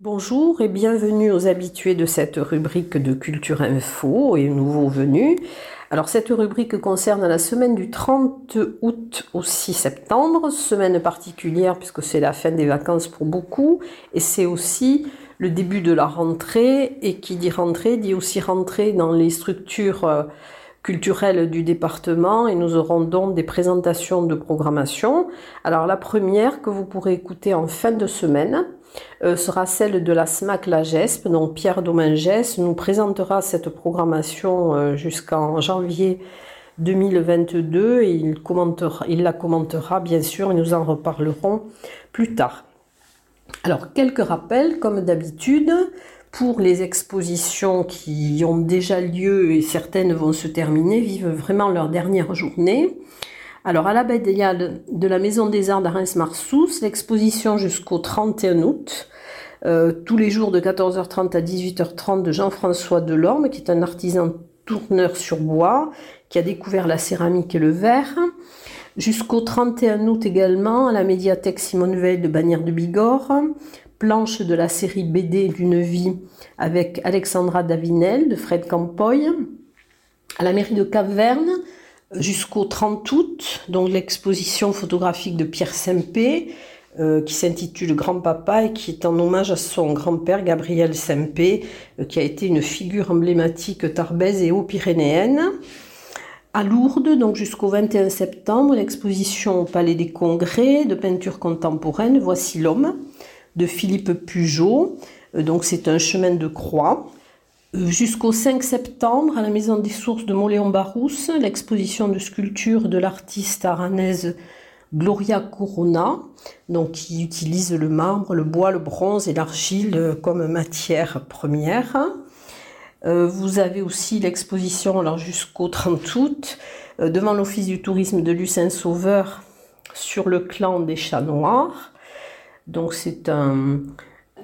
Bonjour et bienvenue aux habitués de cette rubrique de Culture Info et nouveaux venus. Alors cette rubrique concerne la semaine du 30 août au 6 septembre, semaine particulière puisque c'est la fin des vacances pour beaucoup et c'est aussi le début de la rentrée, et qui dit rentrée dit aussi rentrée dans les structures culturelles du département, et nous aurons donc des présentations de programmation. Alors la première que vous pourrez écouter en fin de semaine sera celle de la SMAC, la GESP. Donc Pierre Domingès nous présentera cette programmation jusqu'en janvier 2022 et il la commentera bien sûr, et nous en reparlerons plus tard. Alors quelques rappels comme d'habitude. Pour les expositions qui ont déjà lieu et certaines vont se terminer, vivent vraiment leur dernière journée. Alors à la Bédéiade de la Maison des Arts d'Arens-Marsous, l'exposition jusqu'au 31 août, tous les jours de 14h30 à 18h30 de Jean-François Delorme, qui est un artisan tourneur sur bois, qui a découvert la céramique et le verre. Jusqu'au 31 août également, à la médiathèque Simone Veil de Bagnères-de-Bigorre, planche de la série BD d'une vie avec Alexandra Davinel de Fred Campoy. À la mairie de Caverne, jusqu'au 30 août, donc l'exposition photographique de Pierre Sempé qui s'intitule Grand Papa et qui est en hommage à son grand-père Gabriel Sempé qui a été une figure emblématique tarbaise et haut-pyrénéenne. À Lourdes, donc jusqu'au 21 septembre, l'exposition au Palais des Congrès de peinture contemporaine Voici l'homme de Philippe Pujol, donc c'est un chemin de croix. Jusqu'au 5 septembre, à la Maison des Sources de Mauléon-Barousse, l'exposition de sculpture de l'artiste aranaise Gloria Corona, donc qui utilise le marbre, le bois, le bronze et l'argile comme matière première. Vous avez aussi l'exposition alors, jusqu'au 30 août devant l'Office du tourisme de Luchon-Sauveur sur le clan des Chats Noirs. Donc c'est un...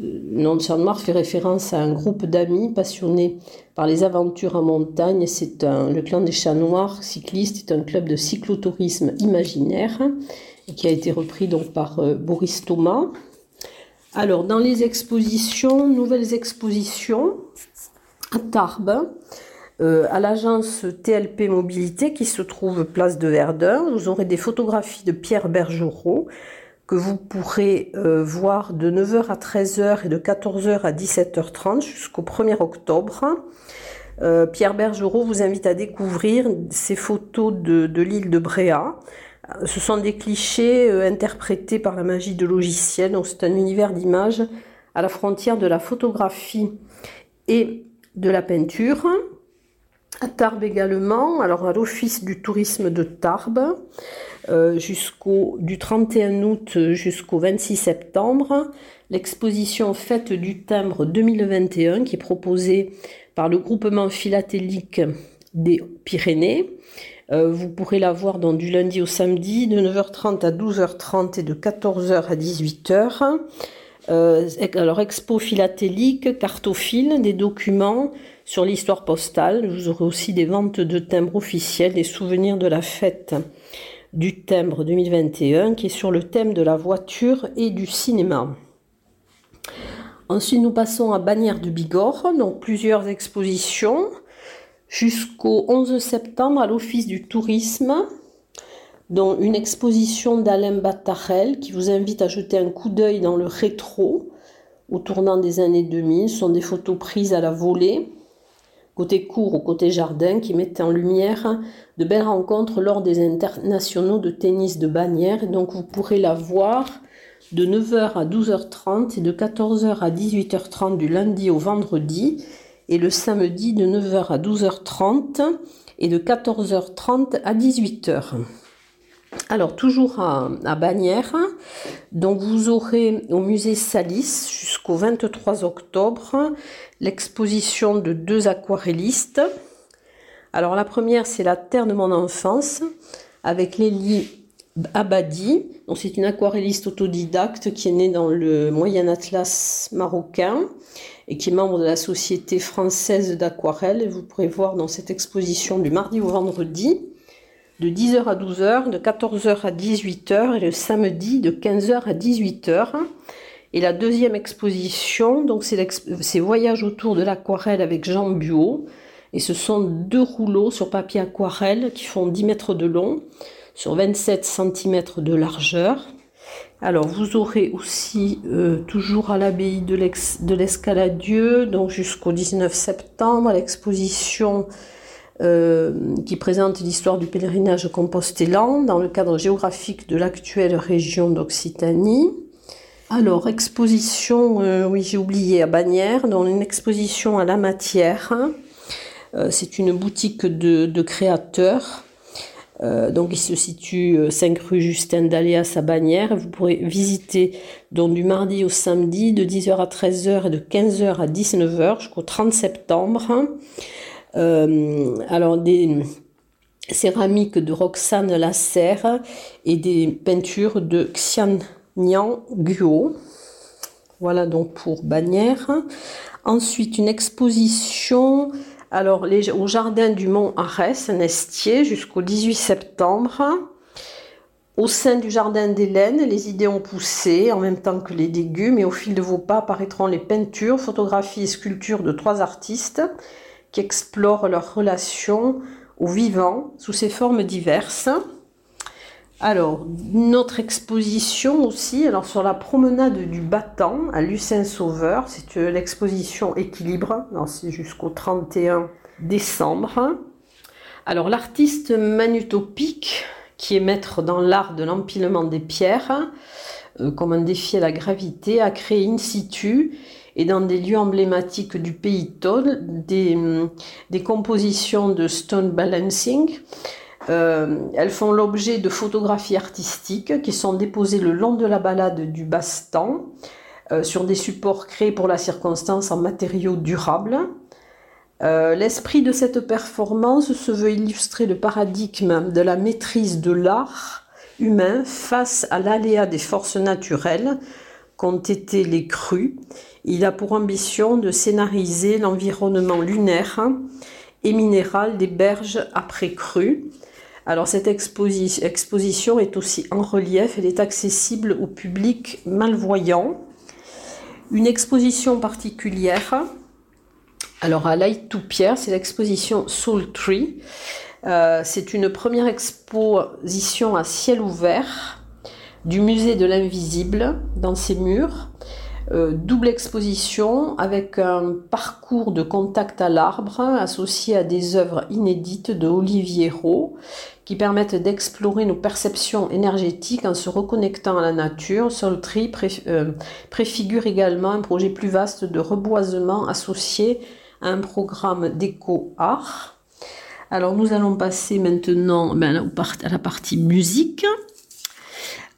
Le nom de Chats Noirs fait référence à un groupe d'amis passionnés par les aventures en montagne. Le clan des Chats Noirs cyclistes est un club de cyclotourisme imaginaire qui a été repris donc par Boris Thomas. Alors dans les expositions, nouvelles expositions à Tarbes, à l'agence TLP Mobilité qui se trouve place de Verdun. Vous aurez des photographies de Pierre Bergerot que vous pourrez voir de 9h à 13h et de 14h à 17h30 jusqu'au 1er octobre. Pierre Bergerot vous invite à découvrir ses photos de l'île de Bréa. Ce sont des clichés interprétés par la magie de logiciels. Donc c'est un univers d'images à la frontière de la photographie et de la peinture. À Tarbes également, alors à l'Office du tourisme de Tarbes, du 31 août jusqu'au 26 septembre, l'exposition Fête du timbre 2021 qui est proposée par le groupement philatélique des Pyrénées. Vous pourrez la voir donc du lundi au samedi de 9h30 à 12h30 et de 14h à 18h. Alors expo philatélique, cartophile, des documents sur l'histoire postale. Vous aurez aussi des ventes de timbres officiels, des souvenirs de la fête du timbre 2021 qui est sur le thème de la voiture et du cinéma. Ensuite nous passons à Bagnères-de-Bigorre, donc plusieurs expositions jusqu'au 11 septembre à l'Office du tourisme, dont une exposition d'Alain Battarel qui vous invite à jeter un coup d'œil dans le rétro au tournant des années 2000. Ce sont des photos prises à la volée, côté cour ou côté jardin, qui mettent en lumière de belles rencontres lors des internationaux de tennis de Bagnères. Et donc vous pourrez la voir de 9h à 12h30 et de 14h à 18h30 du lundi au vendredi, et le samedi de 9h à 12h30 et de 14h30 à 18h. Alors toujours à Bagnères, donc vous aurez au musée Salis jusqu'au 23 octobre l'exposition de deux aquarellistes. Alors la première c'est la terre de mon enfance avec Lélie Abadi, donc c'est une aquarelliste autodidacte qui est née dans le Moyen-Atlas marocain et qui est membre de la Société Française d'Aquarelle. Vous pourrez voir dans cette exposition du mardi au vendredi de 10h à 12h, de 14h à 18h et le samedi de 15h à 18h. Et la deuxième exposition, donc c'est Voyage autour de l'aquarelle avec Jean Buot. Et ce sont 2 rouleaux sur papier aquarelle qui font 10 mètres de long sur 27 cm de largeur. Alors vous aurez aussi toujours à l'abbaye de l'Escaladieu, donc jusqu'au 19 septembre, l'exposition qui présente l'histoire du pèlerinage compostellan dans le cadre géographique de l'actuelle région d'Occitanie. Alors exposition, oui j'ai oublié, à Bagnères, donc une exposition à la matière. C'est une boutique de créateurs. Donc il se situe 5 rue Justin Daléas à Bagnères. Vous pourrez visiter donc, du mardi au samedi de 10h à 13h et de 15h à 19h jusqu'au 30 septembre. Alors des céramiques de Roxane Lasser et des peintures de Xian Nian Guo. Voilà donc pour Bagnères. Ensuite une exposition... Alors, au jardin du Mont Arès, à Nestier, jusqu'au 18 septembre. Au sein du jardin d'Hélène, les idées ont poussé, en même temps que les légumes. Et au fil de vos pas apparaîtront les peintures, photographies et sculptures de 3 artistes qui explorent leur relation au vivant sous ses formes diverses. Alors, notre exposition aussi, alors sur la promenade du Battant à Luchon-Sauveur, c'est l'exposition Équilibre, c'est jusqu'au 31 décembre. Alors, l'artiste manutopique, qui est maître dans l'art de l'empilement des pierres, comme un défi à la gravité, a créé in situ et dans des lieux emblématiques du pays Tôle, des compositions de stone balancing. Elles font l'objet de photographies artistiques qui sont déposées le long de la balade du Bastan sur des supports créés pour la circonstance en matériaux durables. L'esprit de cette performance se veut illustrer le paradigme de la maîtrise de l'art humain face à l'aléa des forces naturelles qu'ont été les crues. Il a pour ambition de scénariser l'environnement lunaire et minéral des berges après crues. Alors cette exposition est aussi en relief, elle est accessible au public malvoyant. Une exposition particulière, alors à L'Aïe-Toupierre, c'est l'exposition Soul Tree. C'est une première exposition à ciel ouvert du musée de l'invisible dans ses murs. Double exposition avec un parcours de contact à l'arbre associé à des œuvres inédites de Olivier Rau qui permettent d'explorer nos perceptions énergétiques en se reconnectant à la nature. Soul Tree préfigure également un projet plus vaste de reboisement associé à un programme d'éco-art. Alors nous allons passer maintenant à la partie musique.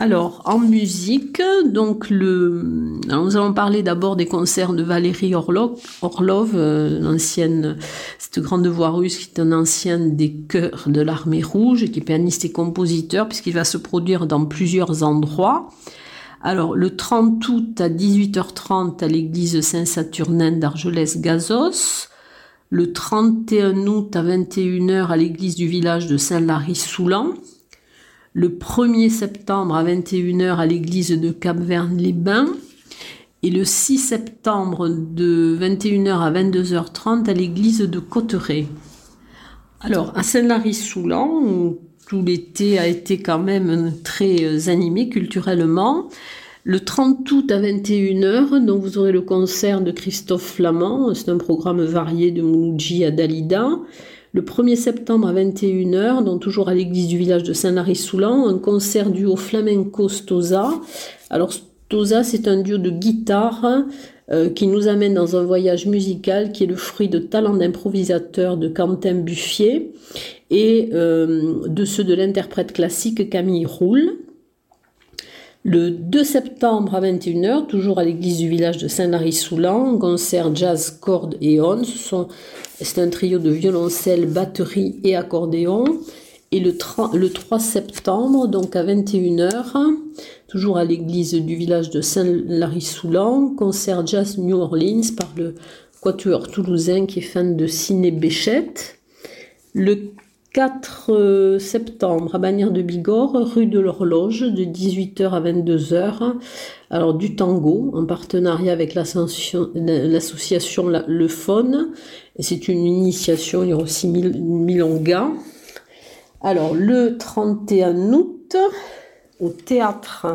Alors, en musique, donc nous allons parler d'abord des concerts de Valérie Orlov, cette grande voix russe qui est un ancien des chœurs de l'Armée Rouge, qui est pianiste et compositeur, puisqu'il va se produire dans plusieurs endroits. Alors, le 30 août à 18h30 à l'église Saint-Saturnin d'Argelès-Gazos, le 31 août à 21h à l'église du village de Saint-Lary-Soulan, le 1er septembre à 21h à l'église de Capverne-les-Bains et le 6 septembre de 21h à 22h30 à l'église de Cotteret. Alors, à Saint-Lary-Soulan, où tout l'été a été quand même très animé culturellement, le 30 août à 21h, donc vous aurez le concert de Christophe Flamand, c'est un programme varié de Mouloudji à Dalida. Le 1er septembre à 21h, donc toujours à l'église du village de Saint-Lary-Soulan, un concert duo flamenco-Stosa. Alors Stosa, c'est un duo de guitare qui nous amène dans un voyage musical qui est le fruit de talents d'improvisateur de Quentin Buffier et de ceux de l'interprète classique Camille Roule. Le 2 septembre à 21h, toujours à l'église du village de Saint-Lary-Soulan, concert jazz, cordes et ondes. C'est un trio de violoncelle, batterie et accordéon. Et le 3 septembre, donc à 21h, toujours à l'église du village de Saint-Lary-Soulan, concert jazz New Orleans par le quatuor toulousain qui est fan de Ciné Béchette. Le 4 septembre à Bagnères-de-Bigorre, rue de l'Horloge, de 18h à 22h. Alors du tango, en partenariat avec l'association Le Faune. C'est une initiation, il y aura aussi milonga. Alors le 31 août, au théâtre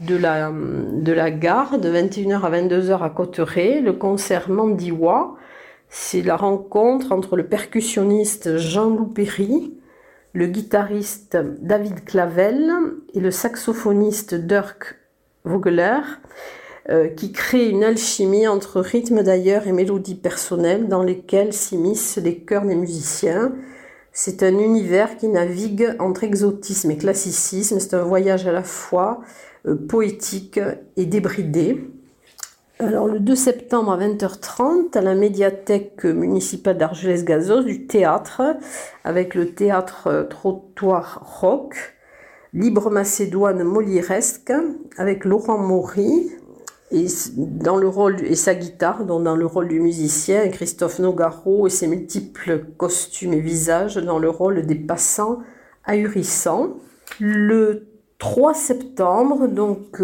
de la gare, de 21h à 22h à Cotteret, le concert Mandiwa. C'est la rencontre entre le percussionniste Jean-Loup Perry, le guitariste David Clavel et le saxophoniste Dirk Vogeler, qui crée une alchimie entre rythme d'ailleurs et mélodie personnelle dans lesquelles s'immiscent les chœurs des musiciens. C'est un univers qui navigue entre exotisme et classicisme. C'est un voyage à la fois poétique et débridé. Alors le 2 septembre à 20h30, à la médiathèque municipale d'Argelès-Gazoz, du théâtre, avec le théâtre Trottoir Rock, Libre Macédoine Molièresque, avec Laurent Maury, et sa guitare, dont dans le rôle du musicien, et Christophe Nogaro et ses multiples costumes et visages, dans le rôle des passants ahurissants. Le 3 septembre, donc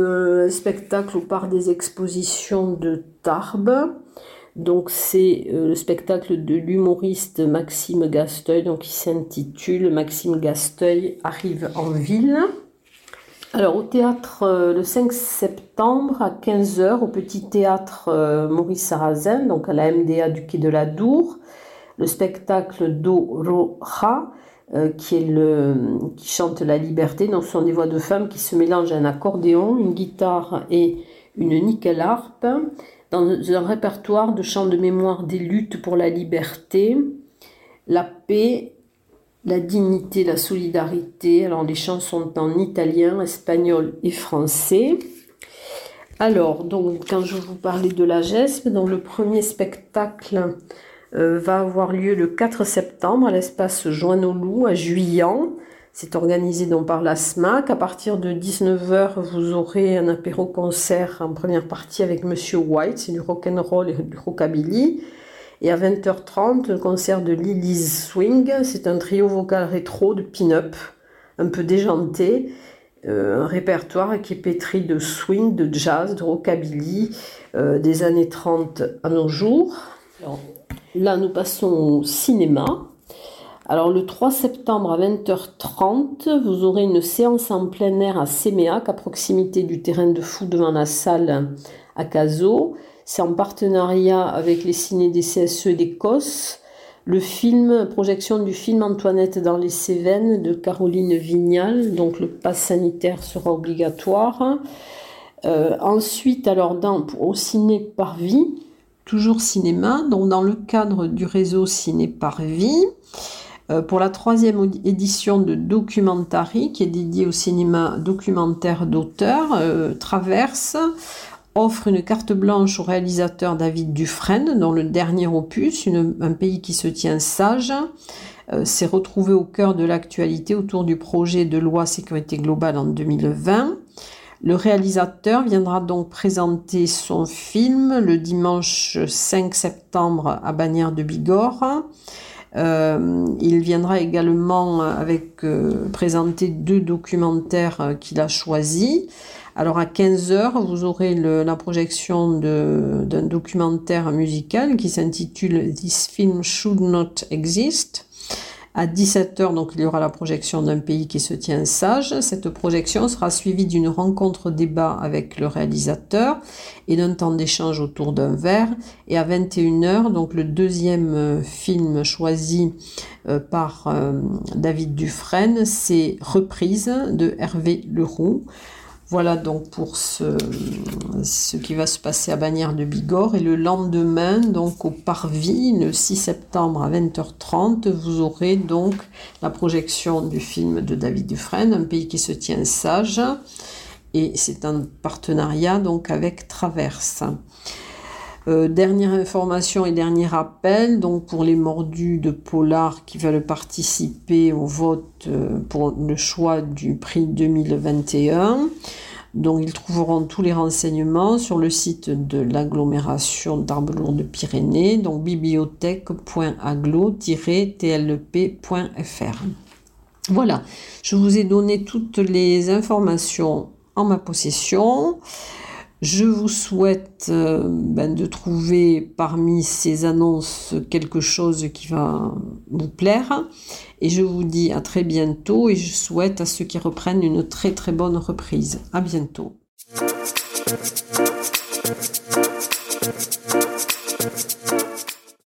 spectacle au parc des expositions de Tarbes. Donc c'est le spectacle de l'humoriste Maxime Gasteuil, donc qui s'intitule Maxime Gasteuil arrive en ville. Alors au théâtre le 5 septembre à 15h au petit théâtre Maurice Sarrazin, donc à la MDA du Quai de la Dour, le spectacle d'Oroha, qui chante la liberté. Donc ce sont des voix de femmes qui se mélangent à un accordéon, une guitare et une nickel harpe, dans un répertoire de chants de mémoire des luttes pour la liberté, la paix, la dignité, la solidarité. Alors les chants sont en italien, espagnol et français. Alors donc quand je vous parlais de la GESP, donc le premier spectacle va avoir lieu le 4 septembre à l'espace Joinolou à Juillan. C'est organisé donc par la SMAC. À partir de 19h, vous aurez un apéro-concert en première partie avec Monsieur White, c'est du rock'n'roll et du rockabilly. Et à 20h30, le concert de Lily's Swing, c'est un trio vocal rétro de pin-up, un peu déjanté. Un répertoire qui est pétri de swing, de jazz, de rockabilly, des années 30 à nos jours. Alors, là, nous passons au cinéma. Alors, le 3 septembre à 20h30, vous aurez une séance en plein air à Séméac, à proximité du terrain de foot devant la salle à Cazaux. C'est en partenariat avec les ciné des CSE d'Écosse. Projection du film Antoinette dans les Cévennes de Caroline Vignal. Donc, le pass sanitaire sera obligatoire. Ensuite, alors, au ciné Parvis. Toujours cinéma, donc dans le cadre du réseau Ciné par Vie, pour la 3e édition de Documentary, qui est dédiée au cinéma documentaire d'auteur, Traverse offre une carte blanche au réalisateur David Dufresne, dont le dernier opus, Un pays qui se tient sage, s'est retrouvé au cœur de l'actualité autour du projet de loi Sécurité Globale en 2020. Le réalisateur viendra donc présenter son film le dimanche 5 septembre à Bagnères-de-Bigorre. Il viendra également présenter 2 documentaires qu'il a choisis. Alors à 15h, vous aurez la projection d'un documentaire musical qui s'intitule « This film should not exist ». À 17h, donc, il y aura la projection d'un pays qui se tient sage. Cette projection sera suivie d'une rencontre-débat avec le réalisateur et d'un temps d'échange autour d'un verre. Et à 21h, donc, le 2e film choisi par David Dufresne, c'est Reprise de Hervé Leroux. Voilà donc pour ce qui va se passer à Bagnères-de-Bigorre. Et le lendemain, donc au Parvis, le 6 septembre à 20h30, vous aurez donc la projection du film de David Dufresne, Un pays qui se tient sage. Et c'est un partenariat donc avec Traverse. Dernière information et dernier rappel, donc pour les mordus de Polar qui veulent participer au vote pour le choix du prix 2021, Donc ils trouveront tous les renseignements sur le site de l'agglomération d'Arbe-Lourdes-Pyrénées, donc bibliothèque.aglo-tlp.fr. Voilà, je vous ai donné toutes les informations en ma possession. Je vous souhaite de trouver parmi ces annonces quelque chose qui va vous plaire. Et je vous dis à très bientôt et je souhaite à ceux qui reprennent une très très bonne reprise. À bientôt.